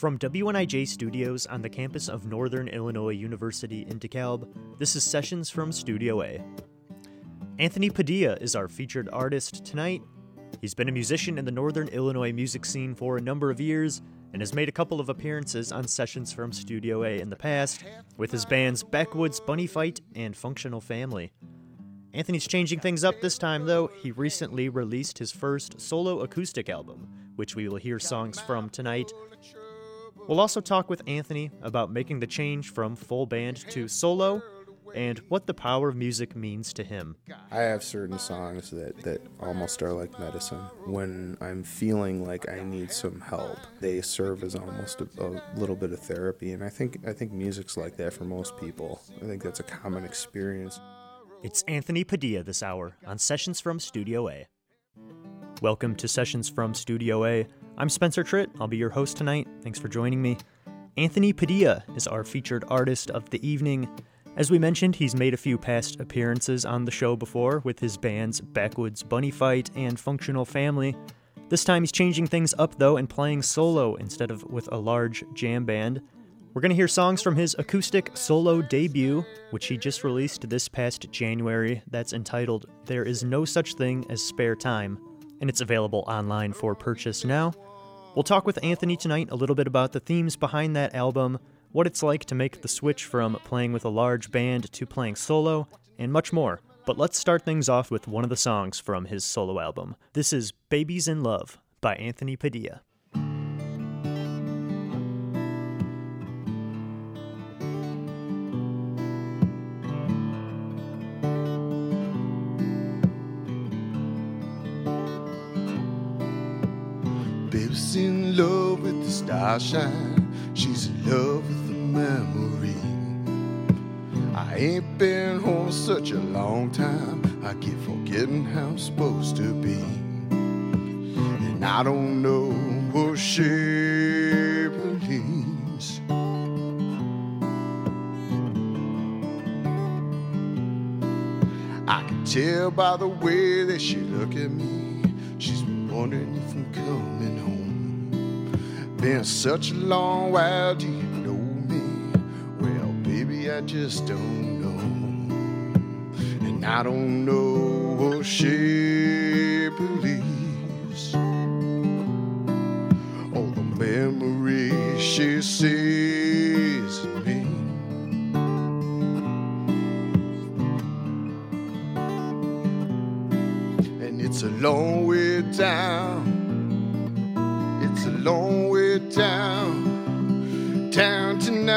From WNIJ Studios on the campus of Northern Illinois University in DeKalb, this is Sessions from Studio A. Anthony Padilla is our featured artist tonight. He's been a musician in the Northern Illinois music scene for a number of years and has made a couple of appearances on Sessions from Studio A in the past with his bands Backwoods Bunny Fight and Functional Family. Anthony's changing things up this time, though. He recently released his first solo acoustic album, which we will hear songs from tonight. We'll also talk with Anthony about making the change from full band to solo and what the power of music means to him. I have certain songs that almost are like medicine. When I'm feeling like I need some help, they serve as almost a little bit of therapy, and I think music's like that for most people. I think that's a common experience. It's Anthony Padilla this hour on Sessions from Studio A. Welcome to Sessions from Studio A. I'm Spencer Tritt. I'll be your host tonight. Thanks for joining me. Anthony Padilla is our featured artist of the evening. As we mentioned, he's made a few past appearances on the show before with his bands Backwoods Bunny Fight and Functional Family. This time he's changing things up, though, and playing solo instead of with a large jam band. We're going to hear songs from his acoustic solo debut, which he just released this past January. That's entitled There Is No Such Thing as Spare Time, and it's available online for purchase now. We'll talk with Anthony tonight a little bit about the themes behind that album, what it's like to make the switch from playing with a large band to playing solo, and much more. But let's start things off with one of the songs from his solo album. This is Babies in Love by Anthony Padilla. Baby's in love with the starshine. She's in love with the memory. I ain't been home such a long time. I keep forgetting how I'm supposed to be. And I don't know what she believes. I can tell by the way that she look at me. She's been wondering if I'm coming home. Been such a long while, do you know me? Well, baby, I just don't know. And I don't know what she believes. All the memories she sees in me. And it's a long way down. It's a long way down, down tonight.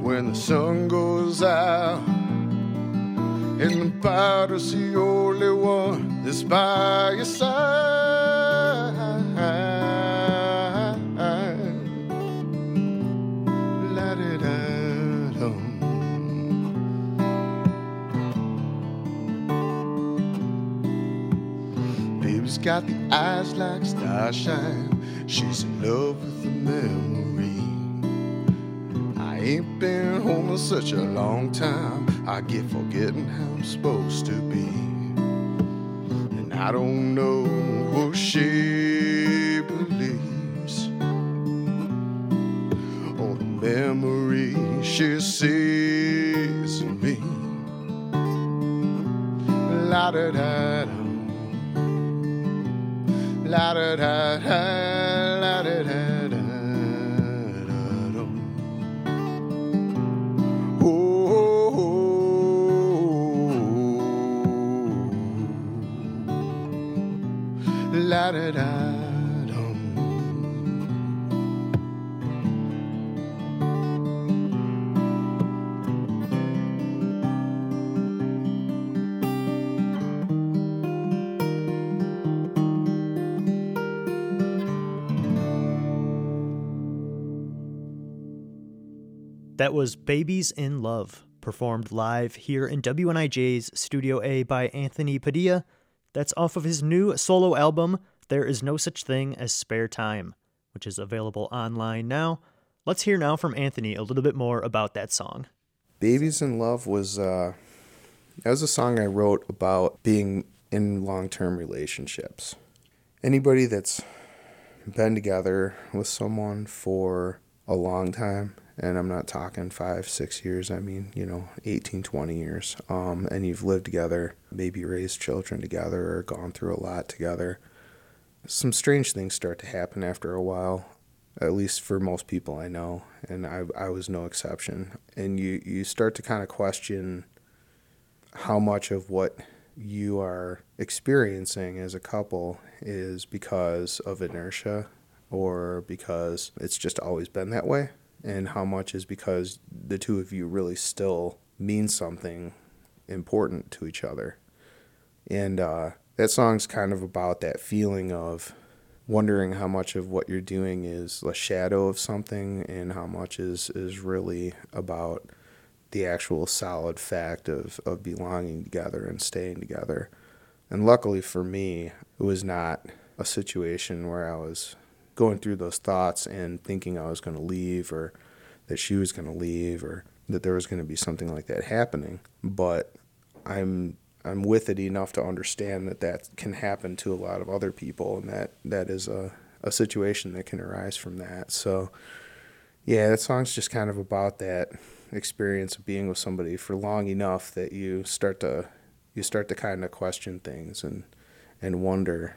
When the sun goes out and the bottle's the only one that's by your side. La-da-da-dum. She's got the eyes like starshine. She's in love with the memory. I ain't been home in such a long time. I get forgetting how I'm supposed to be. And I don't know what she believes. All the memories she sees in me. La-da-da-da. La da da da, la da da da da. Oh, oh, oh. La da da. That was Babies in Love, performed live here in WNIJ's Studio A by Anthony Padilla. That's off of his new solo album, There Is No Such Thing as Spare Time, which is available online now. Let's hear now from Anthony a little bit more about that song. Babies in Love was a song I wrote about being in long-term relationships. Anybody that's been together with someone for a long time, and I'm not talking 5-6 years, I mean, 18-20 years, and you've lived together, maybe raised children together or gone through a lot together, some strange things start to happen after a while, at least for most people I know, and I was no exception. And you start to kind of question how much of what you are experiencing as a couple is because of inertia or because it's just always been that way, and how much is because the two of you really still mean something important to each other. And that song's kind of about that feeling of wondering how much of what you're doing is a shadow of something and how much is really about the actual solid fact of belonging together and staying together. And luckily for me, it was not a situation where I was going through those thoughts and thinking I was going to leave or that she was going to leave or that there was going to be something like that happening. But I'm with it enough to understand that can happen to a lot of other people, and that is a situation that can arise from that. So, yeah, that song's just kind of about that experience of being with somebody for long enough that you start to kind of question things and wonder,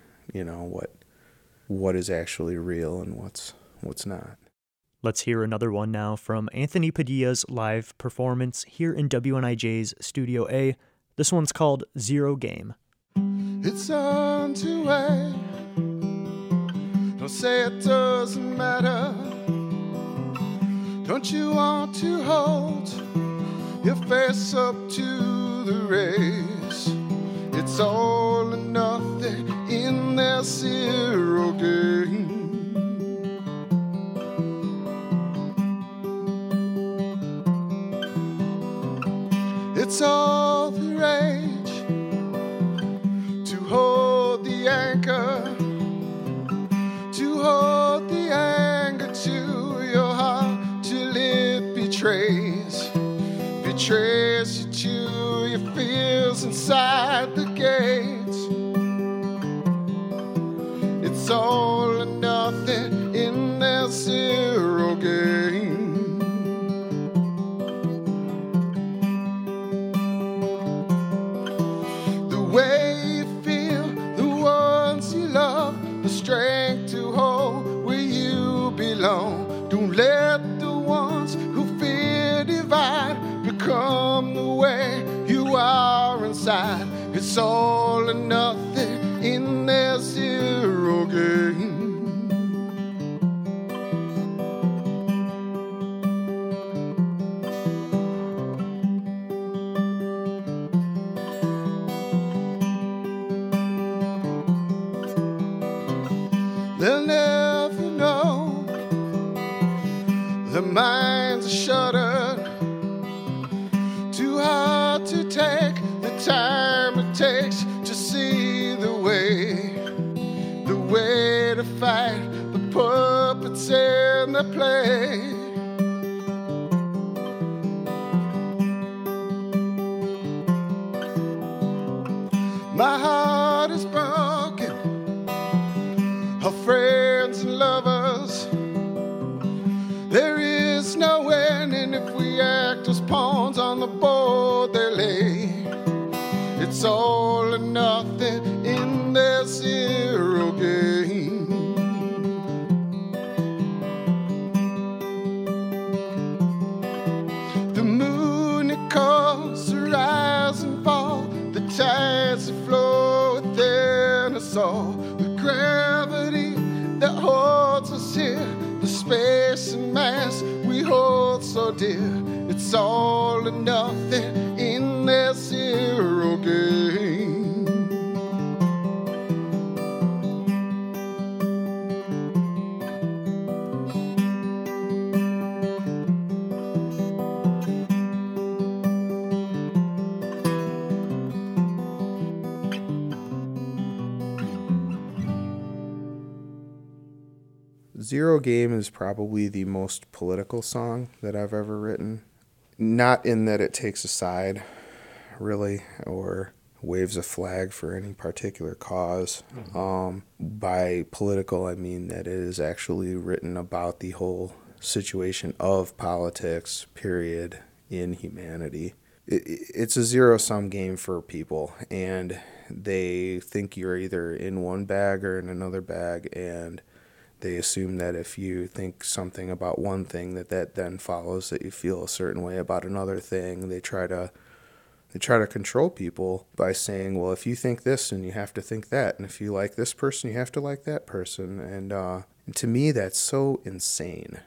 what is actually real and what's not. Let's hear another one now from Anthony Padilla's live performance here in WNIJ's Studio A. This one's called Zero Game. It's on to A. Don't say it doesn't matter. Don't you want to hold your face up to the race? It's all or nothing in their zero game. It's all the rage to hold the anchor, to hold the anger to your heart till it betrays you to your fears inside the gates. It's all or nothing in that zero game. Strength to hold where you belong. Don't let the ones who fear divide become the way you are inside. It's all or nothing in their zero game. They'll never know. Their minds are shuttered. Too hard to take the time it takes to see the way to fight the puppets in the play. My heart is broken. Her friends and lovers, there is no winning if we act as pawns on the board they lay. It's all or nothing in their zero game. The moon it calls to rise and fall, the tides that flow within us all. Gravity that holds us here, the space and mass we hold so dear. It's all or nothing in their zero game. Zero Game is probably the most political song that I've ever written. Not in that it takes a side, really, or waves a flag for any particular cause. Mm-hmm. By political, I mean that it is actually written about the whole situation of politics, period, in humanity. It's a zero-sum game for people, and they think you're either in one bag or in another bag, and they assume that if you think something about one thing, that then follows that you feel a certain way about another thing. They try to control people by saying, well, if you think this, then you have to think that, and if you like this person, you have to like that person. And to me, that's so insane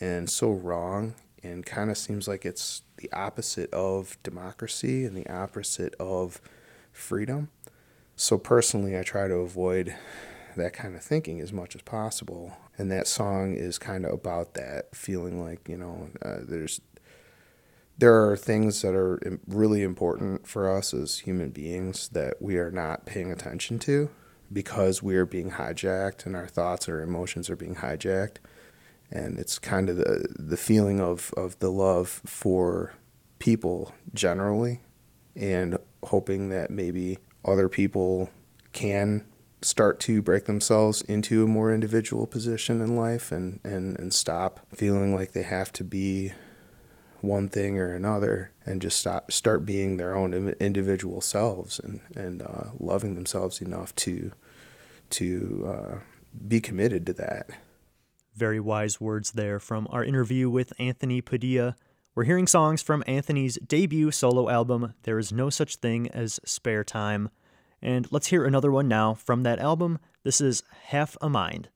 and so wrong, and kind of seems like it's the opposite of democracy and the opposite of freedom. So personally, I try to avoid that kind of thinking as much as possible. And that song is kind of about that, feeling like, you know, there are things that are really important for us as human beings that we are not paying attention to because we are being hijacked and our thoughts or emotions are being hijacked. And it's kind of the feeling of the love for people generally, and hoping that maybe other people can start to break themselves into a more individual position in life and stop feeling like they have to be one thing or another, and just start being their own individual selves and loving themselves enough to be committed to that. Very wise words there from our interview with Anthony Padilla. We're hearing songs from Anthony's debut solo album, There Is No Such Thing as Spare Time. And let's hear another one now from that album. This is Half a Mind.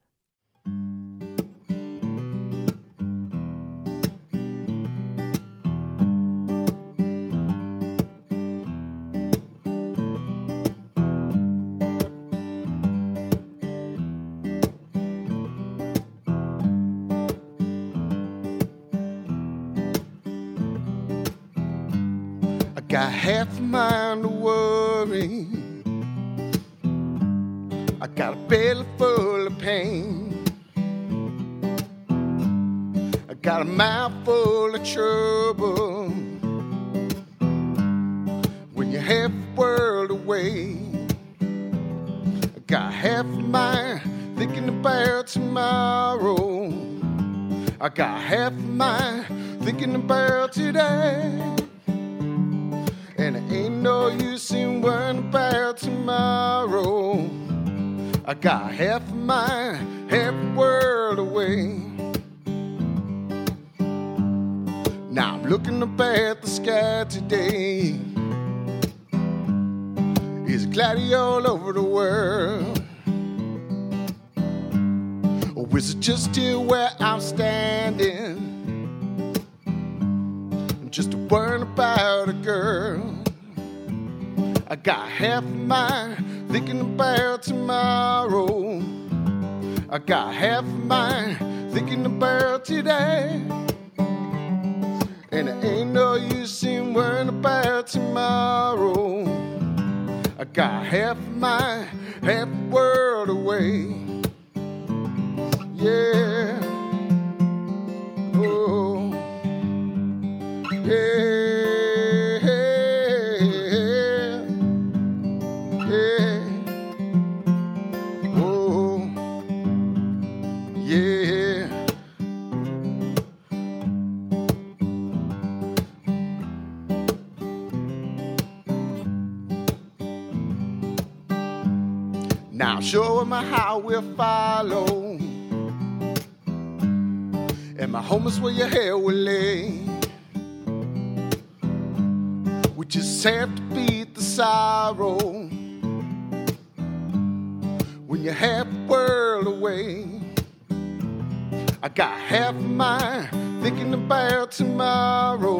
Got half a mind to worry, I got a belly full of pain, I got a mouth full of trouble, when you're half a world away. I got half a mind thinking about tomorrow, I got half a mind thinking about today. And it ain't no use in worrying about tomorrow, I got half a mind, half a world away. Now I'm looking up at the sky today, it's cloudy all over the world. Or is it just here where I'm standing, just to worry about a girl? I got half a mind thinking about tomorrow, I got half a mind thinking about today. And it ain't no use in worrying about tomorrow, I got half a mind, half a world away. Yeah. Oh. Yeah, yeah, oh, yeah. Now show them how we'll follow, and my home is where your hair will lay. Just have to beat the sorrow when you're half a world away. I got half a mind thinking about tomorrow,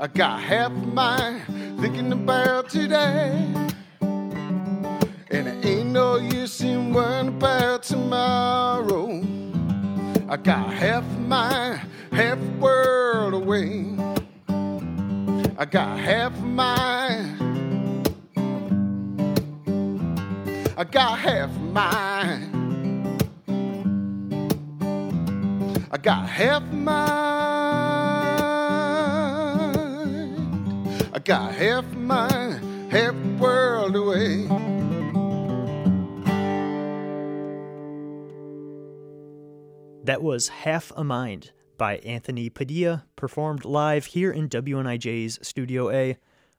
I got half a mind thinking about today. And it ain't no use in worrying about tomorrow, I got half a mind, half a world away. I got half a mind, I got half a mind, I got half a mind, I got half a mind, half the world away. That was Half a Mind by Anthony Padilla, performed live here in WNIJ's Studio A.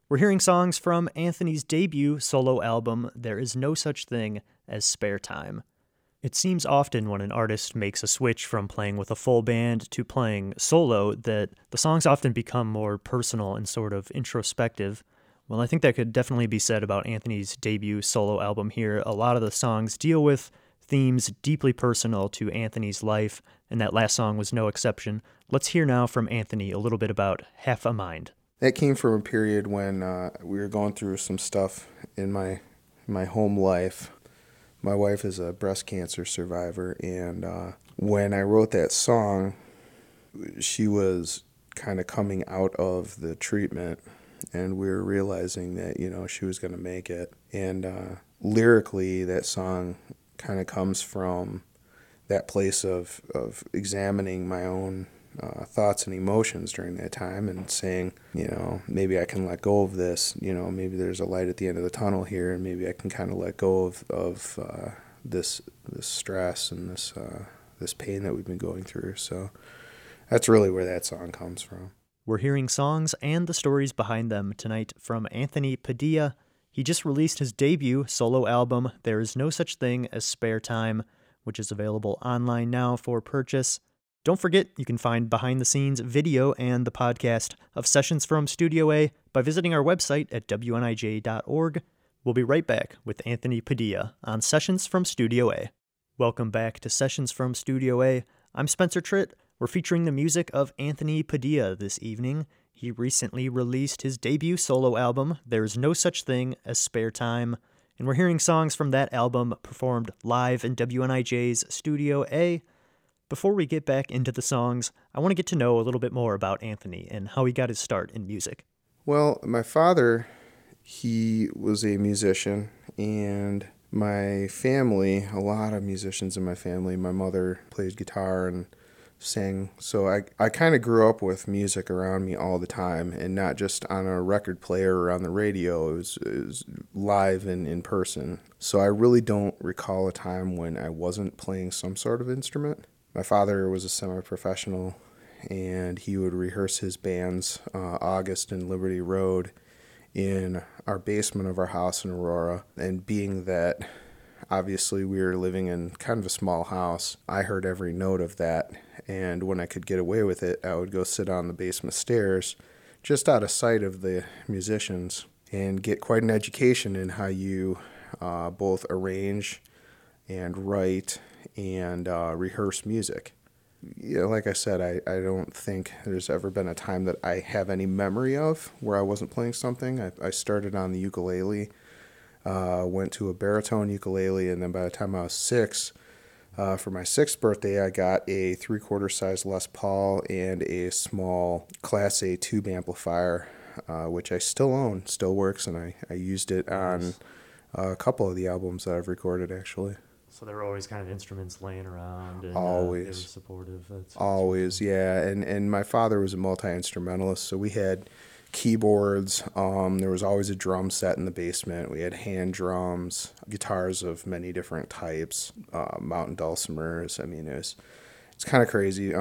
We're hearing songs from Anthony's debut solo album, There Is No Such Thing as Spare Time. It seems often when an artist makes a switch from playing with a full band to playing solo that the songs often become more personal and sort of introspective. Well, I think that could definitely be said about Anthony's debut solo album here. A lot of the songs deal with themes deeply personal to Anthony's life, and that last song was no exception. Let's hear now from Anthony a little bit about Half a Mind. That came from a period when we were going through some stuff in my home life. My wife is a breast cancer survivor, and when I wrote that song, she was kind of coming out of the treatment, and we were realizing that, you know, she was going to make it. And lyrically, that song kind of comes from that place of examining my own thoughts and emotions during that time and saying, you know, maybe I can let go of this, you know, maybe there's a light at the end of the tunnel here, and maybe I can kind of let go of this stress and this pain that we've been going through. So that's really where that song comes from. We're hearing songs and the stories behind them tonight from Anthony Padilla. He just released his debut solo album, There Is No Such Thing as Spare Time, which is available online now for purchase. Don't forget, you can find behind-the-scenes video and the podcast of Sessions from Studio A by visiting our website at WNIJ.org. We'll be right back with Anthony Padilla on Sessions from Studio A. Welcome back to Sessions from Studio A. I'm Spencer Tritt. We're featuring the music of Anthony Padilla this evening. He recently released his debut solo album, There's No Such Thing as Spare Time, and we're hearing songs from that album performed live in WNIJ's Studio A. Before we get back into the songs, I want to get to know a little bit more about Anthony and how he got his start in music. Well, my father, he was a musician, and my family, a lot of musicians in my family. My mother played guitar and sang, so I kind of grew up with music around me all the time, and not just on a record player or on the radio. It was live and in person. So I really don't recall a time when I wasn't playing some sort of instrument. My father was a semi-professional, and he would rehearse his bands, August and Liberty Road, in our basement of our house in Aurora. And being that obviously we were living in kind of a small house, I heard every note of that, and when I could get away with it, I would go sit on the basement stairs just out of sight of the musicians and get quite an education in how you both arrange and write and rehearse music. You know, like I said, I don't think there's ever been a time that I have any memory of where I wasn't playing something. I started on the ukulele. Went to a baritone ukulele, and then by the time I was 6, for my 6th birthday, I got a 3/4 size Les Paul and a small Class A tube amplifier, which I still own, still works, and I used it on a couple of the albums that I've recorded, actually. So there were always kind of instruments laying around. And, always. They were supportive. Always, yeah. And my father was a multi-instrumentalist, so we had keyboards, there was always a drum set in the basement. We had hand drums, guitars of many different types, mountain dulcimers. I mean, it's kind of crazy.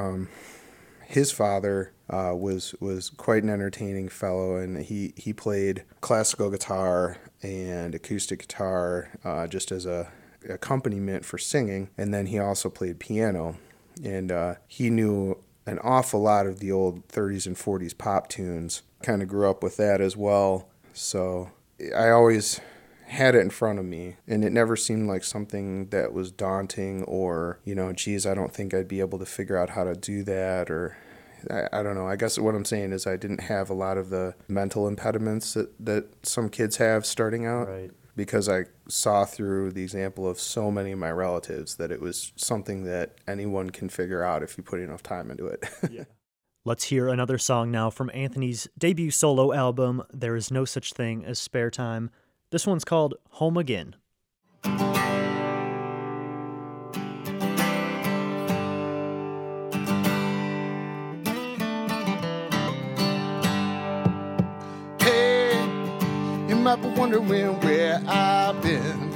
His father was quite an entertaining fellow, and he played classical guitar and acoustic guitar just as a accompaniment for singing, and then he also played piano, and he knew an awful lot of the old 30s and 40s pop tunes. Kind of grew up with that as well. So I always had it in front of me, and it never seemed like something that was daunting or, you know, geez, I don't think I'd be able to figure out how to do that, or I don't know. I guess what I'm saying is I didn't have a lot of the mental impediments that some kids have starting out. Right. Because I saw through the example of so many of my relatives that it was something that anyone can figure out if you put enough time into it. Yeah. Let's hear another song now from Anthony's debut solo album, There Is No Such Thing as Spare Time. This one's called Home Again. Hey, up wondering where I've been.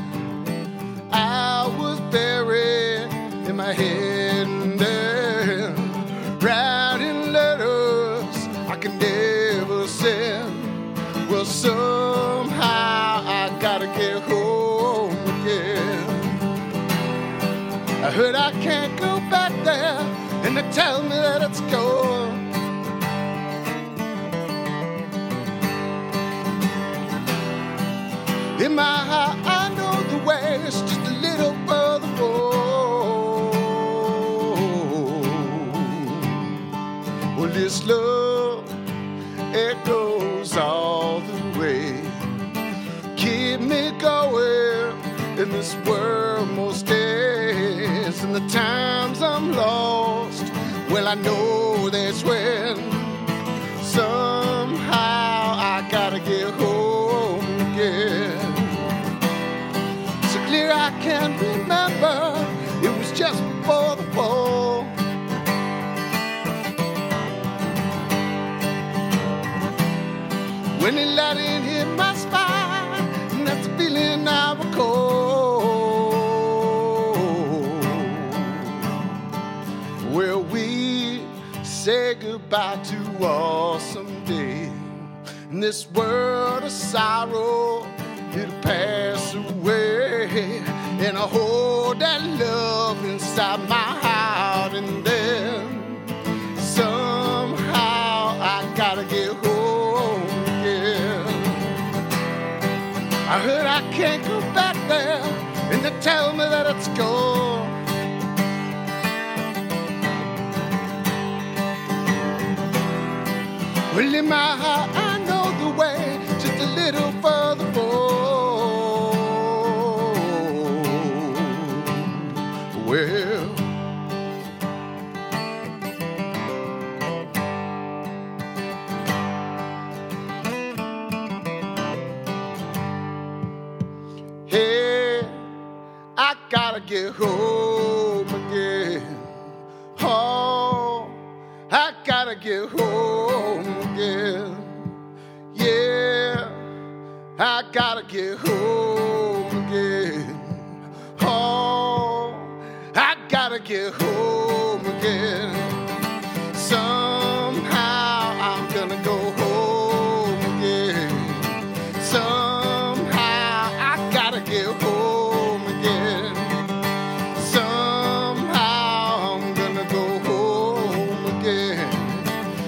I was buried in my head and then, writing letters I can never send. Well, somehow I gotta get home again. I heard I can't go back there, and they tell me that it's gone. In my heart, I know the way, it's just a little further home. Well, this love echoes all the way. Keep me going in this world most days. And the times I'm lost, well, I know that's when somehow I gotta get home again. I can remember, it was just before the fall. When it lighted hit my spine, and that's the feeling I recall. Well, we say goodbye to awesome day. In this world of sorrow, it'll pass away, and I hold that love inside my heart, and then somehow I gotta get home again. I heard I can't go back there, and they tell me that it's gone. Well, in my heart I know the way, just a little further. Well, hey, I gotta get home again. Oh, I gotta get home again. Yeah, I gotta get home again. Oh, I gotta get home again. Somehow I'm gonna go home again. Somehow I gotta get home again. Somehow I'm gonna go home again.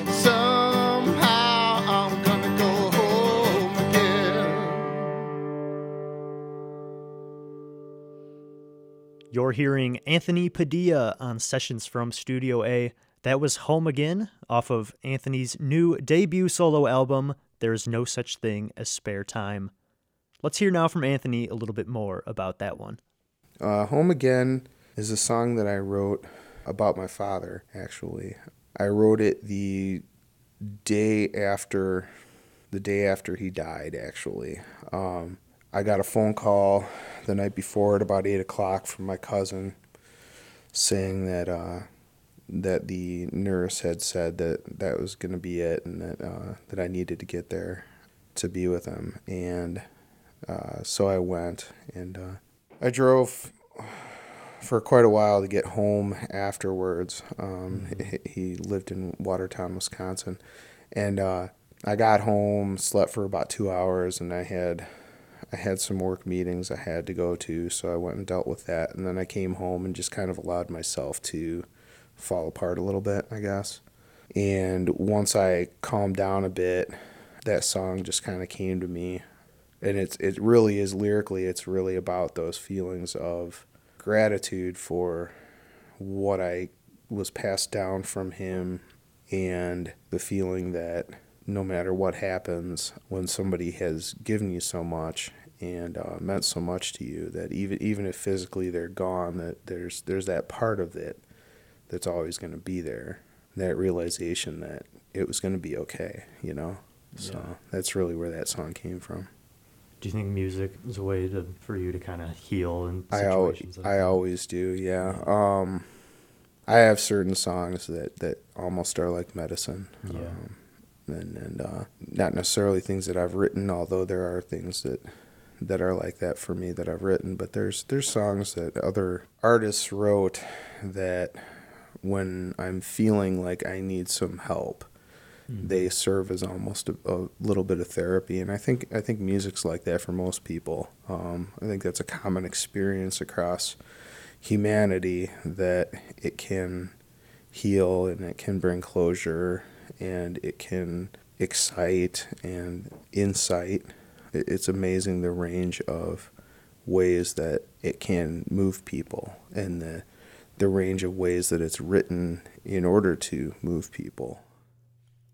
Somehow I'm gonna go home again. You're hearing Anthony Padilla on Sessions from Studio A. That was Home Again off of Anthony's new debut solo album, There Is No Such Thing as Spare Time. Let's hear now from Anthony a little bit more about that one. Home Again is a song that I wrote about my father, actually. I wrote it the day after he died, actually. I got a phone call the night before at about 8 o'clock from my cousin, saying that that the nurse had said that was going to be it, and that I needed to get there to be with him. And so I went, and I drove for quite a while to get home afterwards. He lived in Watertown, Wisconsin, and I got home, slept for about 2 hours, and I had some work meetings I had to go to, so I went and dealt with that. And then I came home and just kind of allowed myself to fall apart a little bit, I guess. And once I calmed down a bit, that song just kind of came to me. And it really is, lyrically, it's really about those feelings of gratitude for what I was passed down from him, and the feeling that no matter what happens, when somebody has given you so much and meant so much to you, that even if physically they're gone, that there's that part of it that's always going to be there. That realization that it was going to be okay, you know. So yeah, that's really where that song came from. Do you think music is a way for you to kind of heal in situations? I always do, yeah. I have certain songs that almost are like medicine. Yeah. and not necessarily things that I've written, although there are things that are like that for me that I've written, but there's songs that other artists wrote that when I'm feeling like I need some help, they serve as almost a little bit of therapy. And I think music's like that for most people. I think that's a common experience across humanity, that it can heal and it can bring closure and it can excite and incite. It's amazing the range of ways that it can move people, and the range of ways that it's written in order to move people.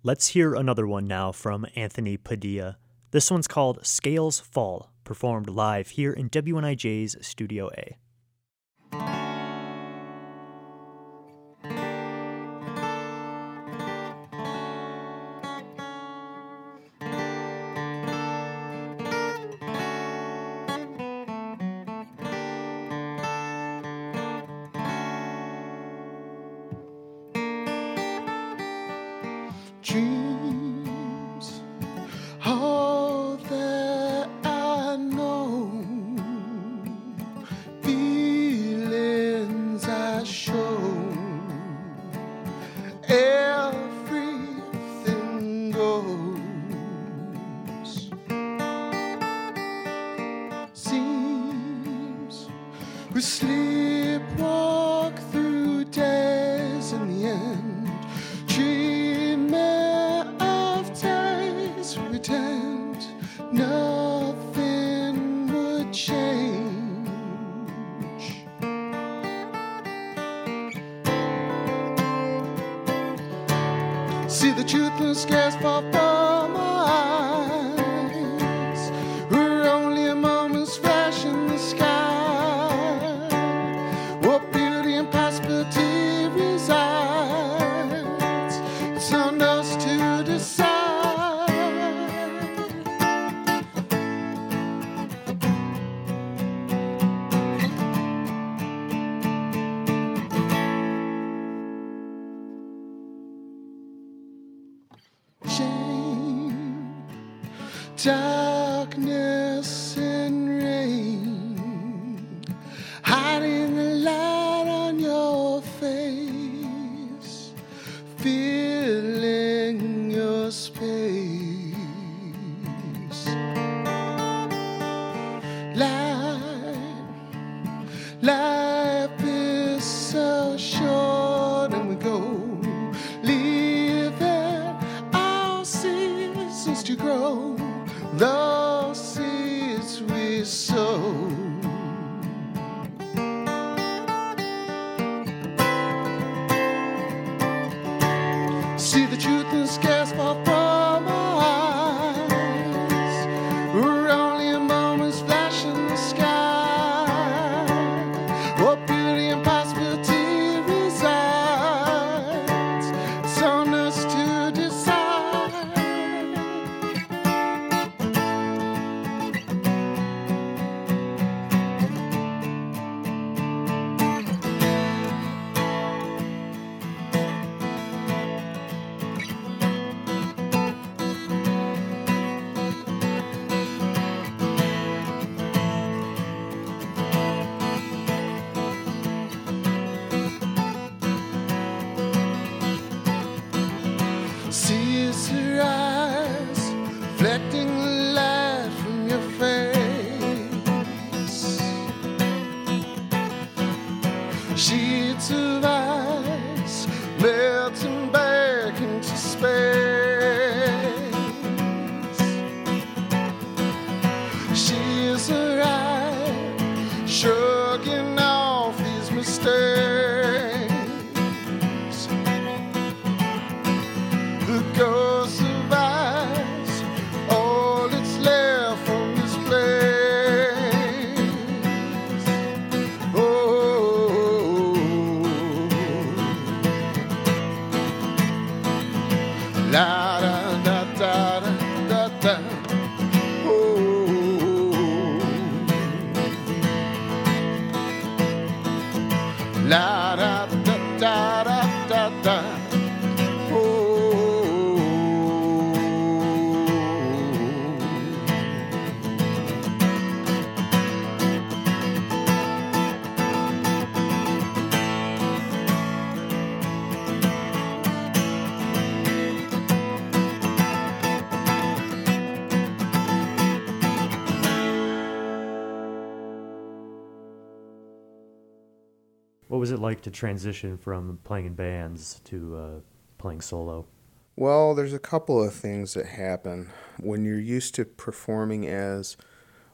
Let's hear another one now from Anthony Padilla. This one's called Scales Fall, performed live here in WNIJ's Studio A. Dreams, all that I know, feelings I show, everything goes. Seems we sleepwalk through days in the end. Nothing would change. See the toothless scars fall from my eyes. We're only moments flash in the sky. What beauty and possibility resides. It's on us to decide. Darkness and rain, hiding the light on your face, filling your space. Life is so short, and we go leaving our seasons to grow. The seeds we sow. See the truth and scarce fall from our eyes. We're only a moment's flash in the sky. What beauty and possibility resides. It's on us to decide. What was it like to transition from playing in bands to playing solo? Well, there's a couple of things that happen. When you're used to performing as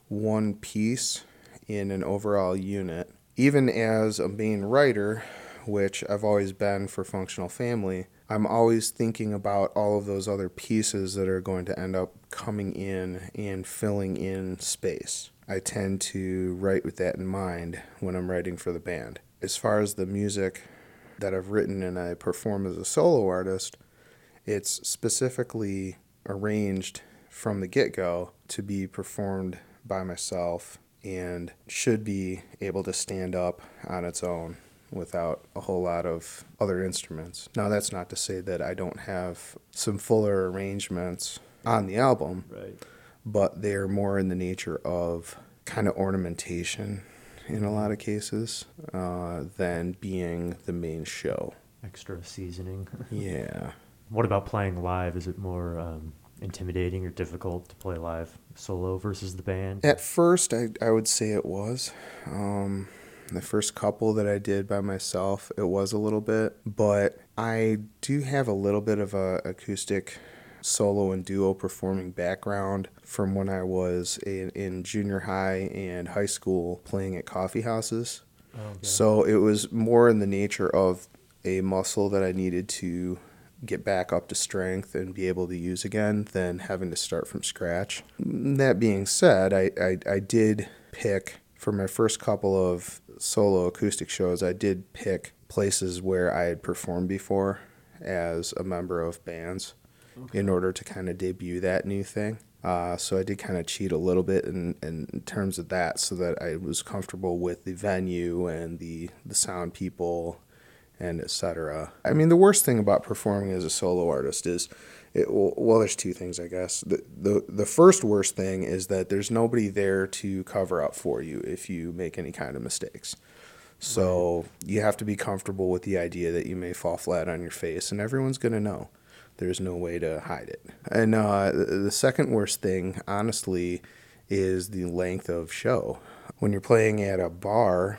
one piece in an overall unit, even as a main writer, which I've always been for Functional Family, I'm always thinking about all of those other pieces that are going to end up coming in and filling in space. I tend to write with that in mind when I'm writing for the band. As far as the music that I've written and I perform as a solo artist, it's specifically arranged from the get-go to be performed by myself and should be able to stand up on its own without a whole lot of other instruments. Now, that's not to say that I don't have some fuller arrangements on the album, right, but they're more in the nature of kind of ornamentation in a lot of cases, than being the main show. Extra seasoning. Yeah. What about playing live? Is it more intimidating or difficult to play live solo versus the band? At first, I would say it was. The first couple that I did by myself, it was a little bit, but I do have a little bit of a acoustic solo and duo performing background from when I was in junior high and high school playing at coffee houses. Okay. So it was more in the nature of a muscle that I needed to get back up to strength and be able to use again than having to start from scratch. That being said, I did pick, for my first couple of solo acoustic shows, I did pick places where I had performed before as a member of bands. Okay. In order to kind of debut that new thing. So I did kind of cheat a little bit in terms of that, so that I was comfortable with the venue and the sound people and et cetera. I mean, the worst thing about performing as a solo artist is, well, there's two things, I guess. The first worst thing is that there's nobody there to cover up for you if you make any kind of mistakes. So right, you have to be comfortable with the idea that you may fall flat on your face, and everyone's going to know. There's no way to hide it. And the second worst thing, honestly, is the length of show. When you're playing at a bar,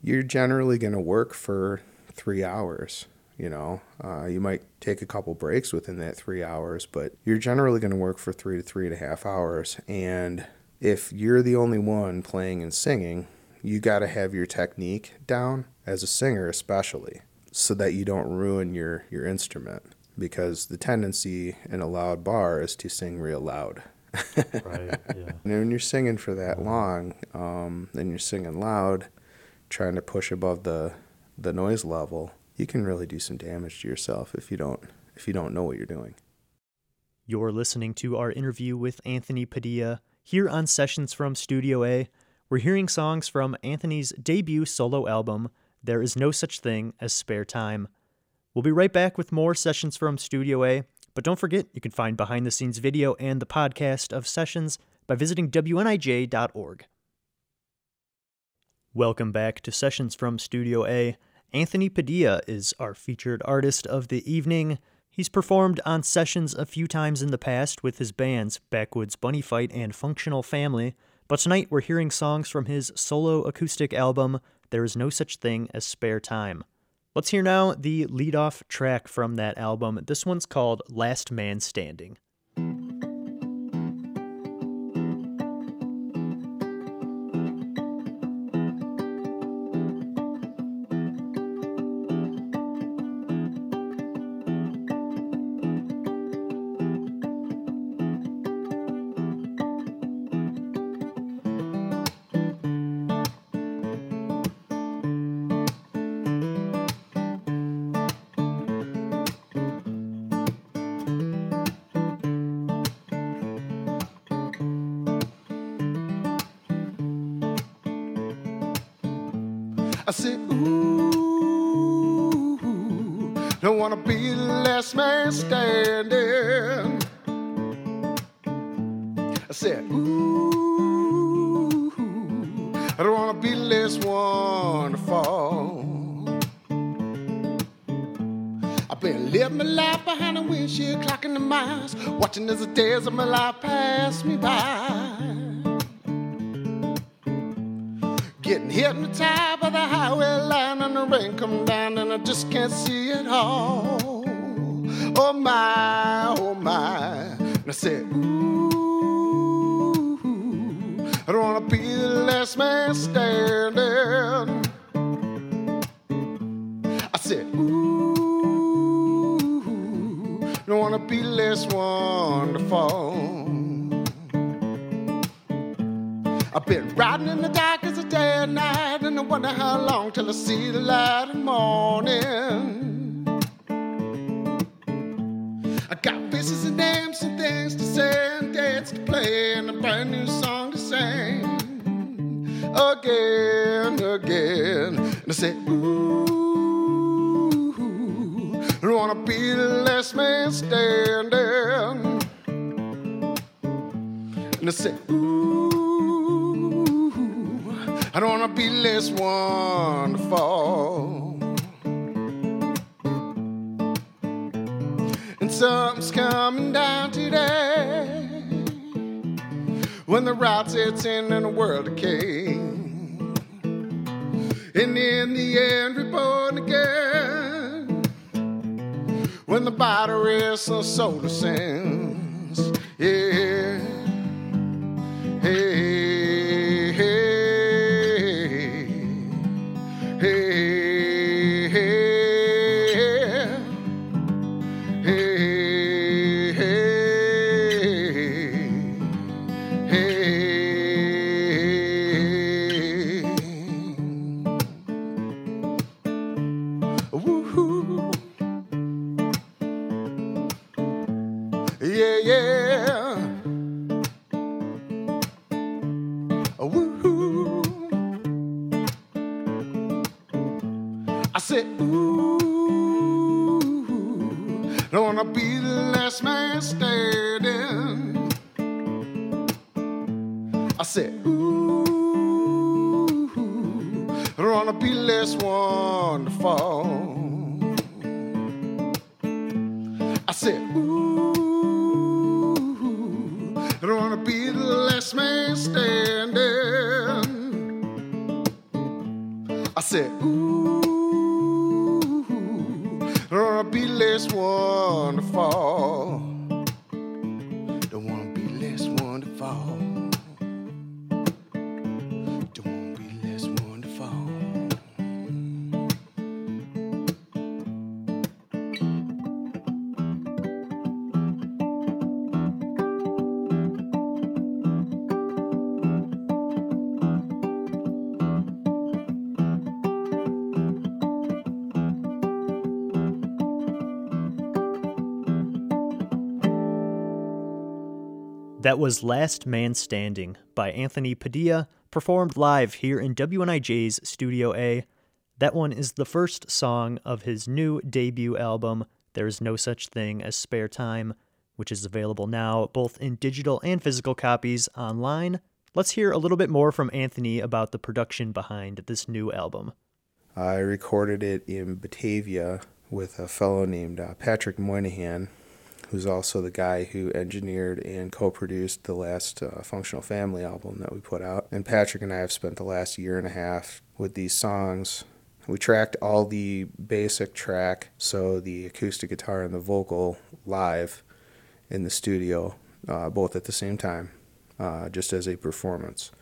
you're generally going to work for 3 hours. You know, you might take a couple breaks within that 3 hours, but you're generally going to work for 3 to 3.5 hours. And if you're the only one playing and singing, you got to have your technique down as a singer, especially, so that you don't ruin your instrument. Because the tendency in a loud bar is to sing real loud. Right, yeah. And when you're singing for that long, and you're singing loud, trying to push above the noise level, you can really do some damage to yourself if you don't know what you're doing. You're listening to our interview with Anthony Padilla here on Sessions from Studio A. We're hearing songs from Anthony's debut solo album, There Is No Such Thing as Spare Time. We'll be right back with more Sessions from Studio A, but don't forget you can find behind-the-scenes video and the podcast of Sessions by visiting WNIJ.org. Welcome back to Sessions from Studio A. Anthony Padilla is our featured artist of the evening. He's performed on Sessions a few times in the past with his bands Backwoods Bunny Fight and Functional Family, but tonight we're hearing songs from his solo acoustic album, There Is No Such Thing as Spare Time. Let's hear now the lead-off track from that album. This one's called Last Man Standing. I said, ooh, don't want to be the last man standing. I said, ooh, I don't want to be the last one to fall. I've been living my life behind the windshield, clocking the miles, watching as the days of my life pass me by. Getting hit in the tire by the highway line, and the rain come down and I just can't see it all. Oh my, oh my. And I said, ooh, I don't wanna be the last man standing. I said, ooh, I don't wanna be less wonderful. I've been riding in the dark as a day and night, and I wonder how long till I see the light of morning. I got faces and names and things to say and dance to play and a brand new song to sing again, again. And I say, ooh, I don't wanna be the last man standing. And I say, ooh, I don't wanna be less wonderful. And something's coming down today, when the rot sets in and the world decays, and in the end reborn again, when the body rests and the soul ascends. Yeah, hey. That was Last Man Standing by Anthony Padilla, performed live here in WNIJ's Studio A. That one is the first song of his new debut album, There's No Such Thing as Spare Time, which is available now both in digital and physical copies online. Let's hear a little bit more from Anthony about the production behind this new album. I recorded it in Batavia with a fellow named Patrick Moynihan, who's also the guy who engineered and co-produced the last Functional Family album that we put out. And Patrick and I have spent the last year and a half with these songs. We tracked all the basic track, so the acoustic guitar and the vocal, live in the studio, both at the same time, just as a performance.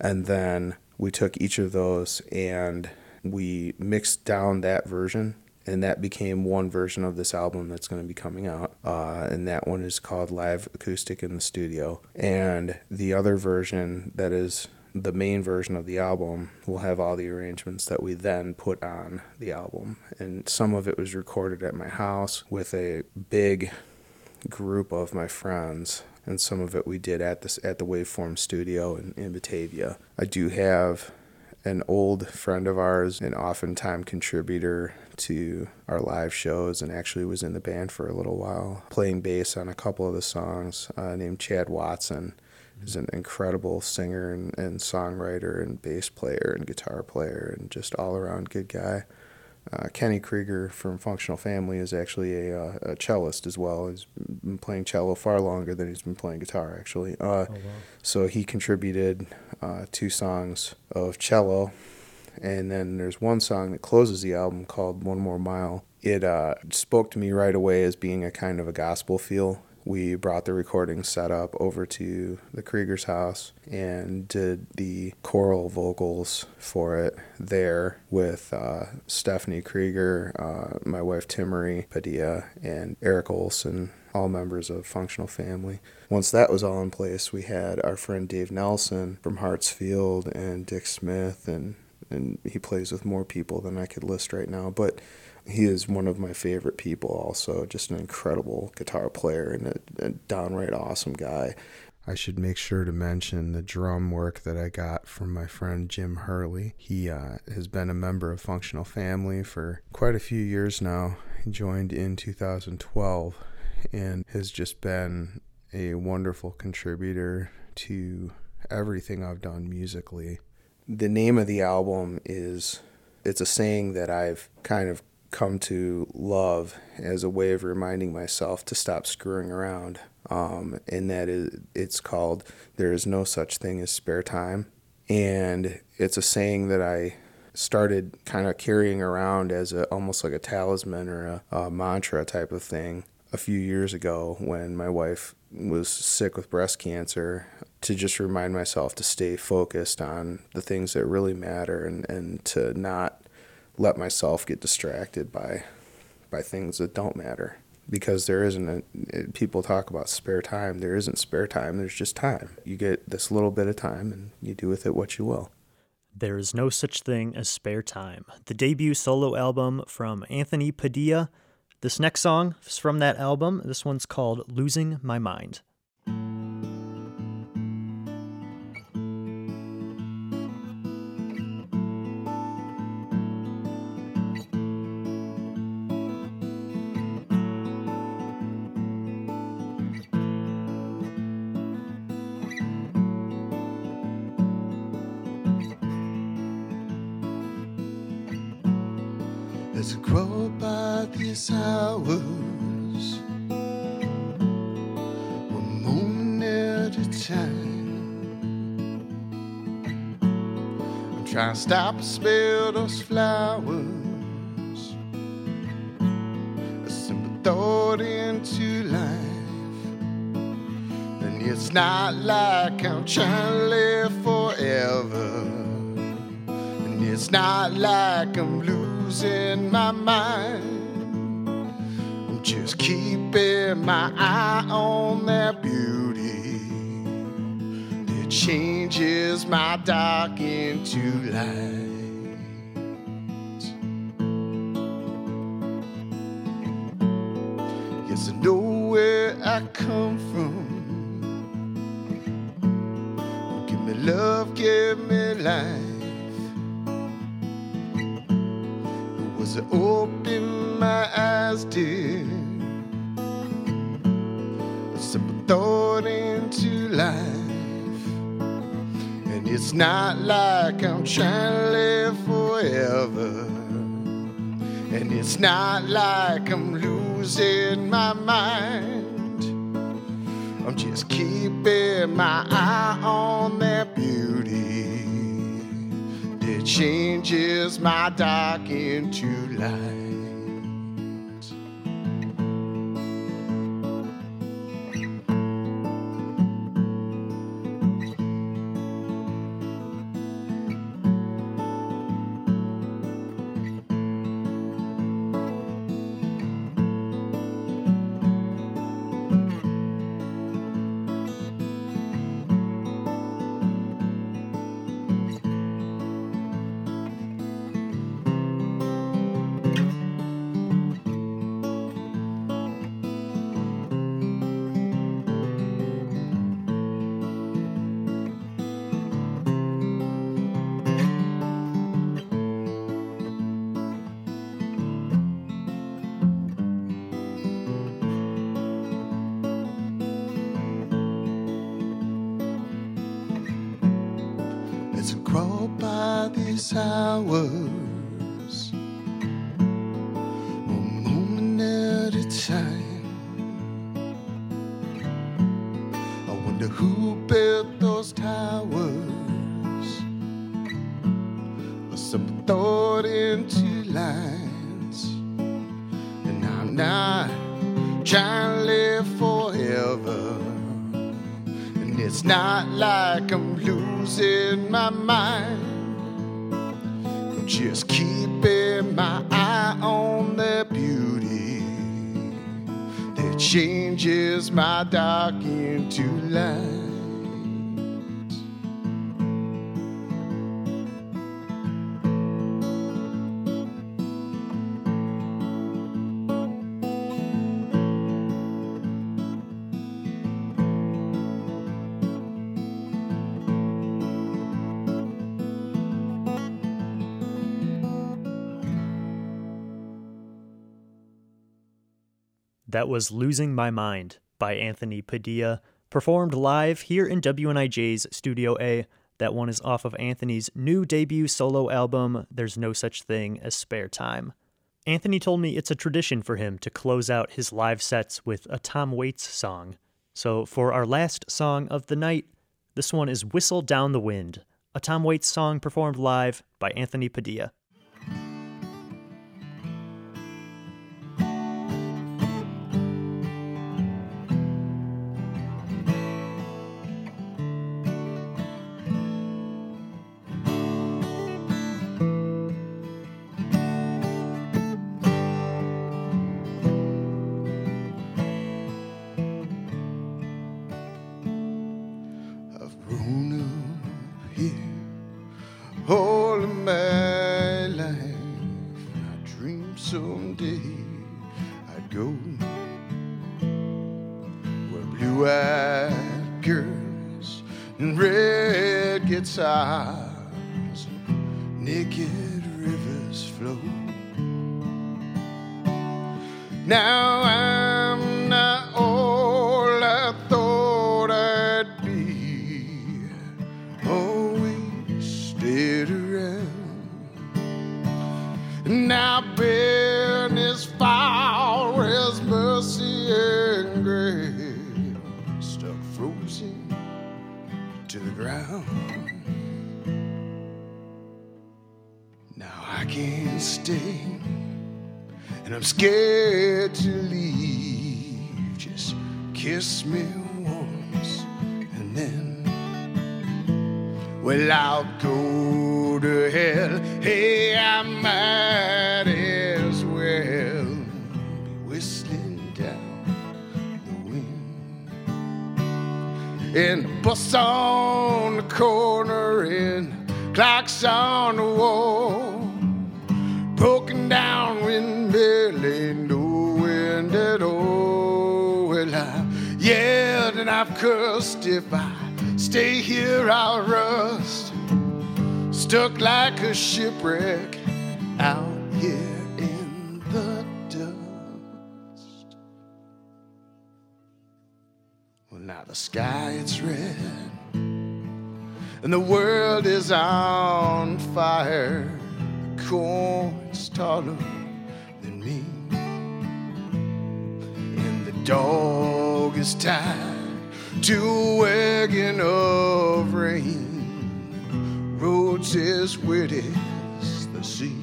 And then we took each of those and we mixed down that version, and that became one version of this album that's going to be coming out. And that one is called Live Acoustic in the Studio. And the other version, that is the main version of the album, will have all the arrangements that we then put on the album. And some of it was recorded at my house with a big group of my friends. And some of it we did at the Waveform Studio in Batavia. I do have an old friend of ours, an oftentimes contributor to our live shows, and actually was in the band for a little while, playing bass on a couple of the songs, named Chad Watson, who's an incredible singer and songwriter and bass player and guitar player and just all-around good guy. Kenny Krieger from Functional Family is actually a cellist as well. He's been playing cello far longer than he's been playing guitar, actually. Oh, wow. So he contributed 2 songs of cello, and then there's one song that closes the album called One More Mile. It spoke to me right away as being a kind of a gospel feel. We brought the recording set up over to the Krieger's house and did the choral vocals for it there with Stephanie Krieger, my wife Timmery Padilla, and Eric Olson, all members of Functional Family. Once that was all in place, we had our friend Dave Nelson from Hartsfield and Dick Smith, and he plays with more people than I could list right now, but he is one of my favorite people also, just an incredible guitar player and a downright awesome guy. I should make sure to mention the drum work that I got from my friend Jim Hurley. He has been a member of Functional Family for quite a few years now. He joined in 2012 and has just been a wonderful contributor to everything I've done musically. The name of the album is, it's a saying that I've kind of come to love as a way of reminding myself to stop screwing around, and that is, it's called There Is No Such Thing as Spare Time, and it's a saying that I started kind of carrying around as almost like a talisman or a mantra type of thing a few years ago when my wife was sick with breast cancer, to just remind myself to stay focused on the things that really matter and to not let myself get distracted by things that don't matter. Because there isn't people talk about spare time. There isn't spare time, there's just time. You get this little bit of time and you do with it what you will. There Is No Such Thing as Spare Time, the debut solo album from Anthony Padilla. This next song is from that album. This one's called Losing My Mind. As I grow by these hours, one moment at a time, I'm trying to stop and smell those flowers, a simple thought into life. And it's not like I'm trying to live forever, and it's not like I'm losing my mind. I'm just keeping my eye on that beauty that changes my dark into light. Yes, I know where I come from. Give me love, give me life. As I open my eyes, dear, a simple thought into life. And it's not like I'm trying to live forever, and it's not like I'm losing my mind. I'm just keeping my eye on that beauty that changes my dark into light. As I crawl by these hours, wonder who built those towers. Some thought into lines. And I'm not trying to live forever. And it's not like I'm losing my mind. I'm just keeping my eye on their beauty that changes my dark into light. That was Losing My Mind by Anthony Padilla, performed live here in WNIJ's Studio A. That one is off of Anthony's new debut solo album, There's No Such Thing as Spare Time. Anthony told me it's a tradition for him to close out his live sets with a Tom Waits song. So for our last song of the night, this one is Whistle Down the Wind, a Tom Waits song performed live by Anthony Padilla. And bus on the corner and clocks on the wall, broken down windmill, ain't no wind at all. Well, I yelled and I've cursed. If I stay here I'll rust, stuck like a shipwreck out here. Now the sky it's red and the world is on fire. The corn's taller than me and the dog is tied to a wagon of rain. Roads as wet as the sea.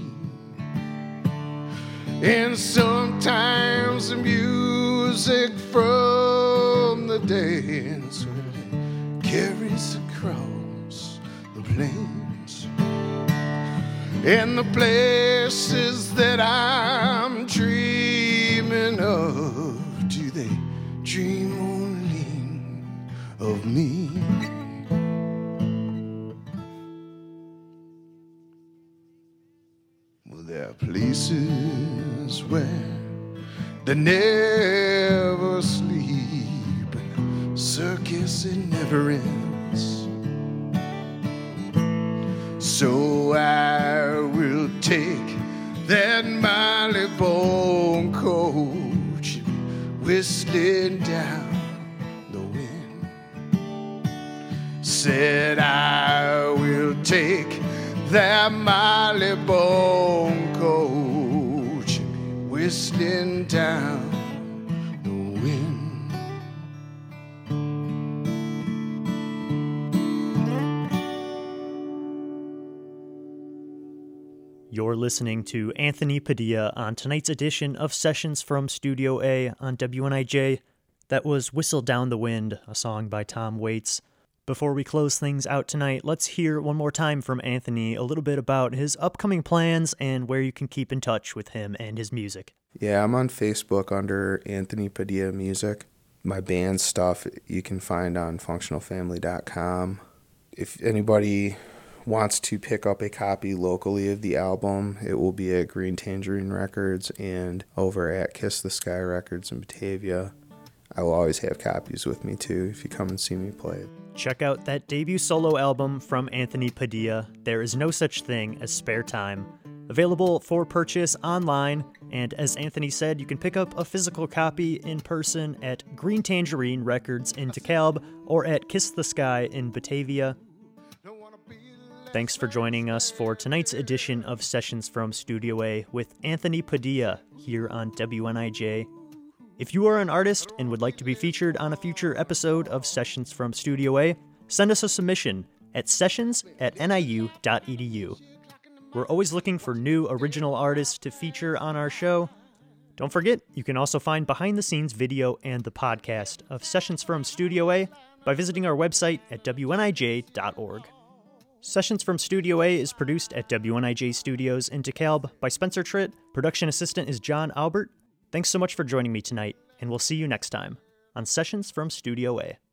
And sometimes the music from the dance carries across the plains. And the places that I'm dreaming of, do they dream only of me? Well, there are places where they never sleep, and circus it never ends. So I will take that Molly Bone coach, whistling down the wind. Said I will take that Molly Bone coach, whistling down the wind. You're listening to Anthony Padilla on tonight's edition of Sessions from Studio A on WNIJ. That was Whistle Down the Wind, a song by Tom Waits. Before we close things out tonight, let's hear one more time from Anthony a little bit about his upcoming plans and where you can keep in touch with him and his music. Yeah, I'm on Facebook under Anthony Padilla Music. My band stuff you can find on functionalfamily.com. If anybody wants to pick up a copy locally of the album, it will be at Green Tangerine Records and over at Kiss the Sky Records in Batavia. I will always have copies with me too if you come and see me play. Check out that debut solo album from Anthony Padilla, There Is No Such Thing as Spare Time. Available for purchase online, and as Anthony said, you can pick up a physical copy in person at Green Tangerine Records in DeKalb or at Kiss the Sky in Batavia. Thanks for joining us for tonight's edition of Sessions from Studio A with Anthony Padilla here on WNIJ. If you are an artist and would like to be featured on a future episode of Sessions from Studio A, send us a submission at sessions@niu.edu. We're always looking for new original artists to feature on our show. Don't forget, you can also find behind-the-scenes video and the podcast of Sessions from Studio A by visiting our website at wnij.org. Sessions from Studio A is produced at WNIJ Studios in DeKalb by Spencer Tritt. Production assistant is John Albert. Thanks so much for joining me tonight, and we'll see you next time on Sessions from Studio A.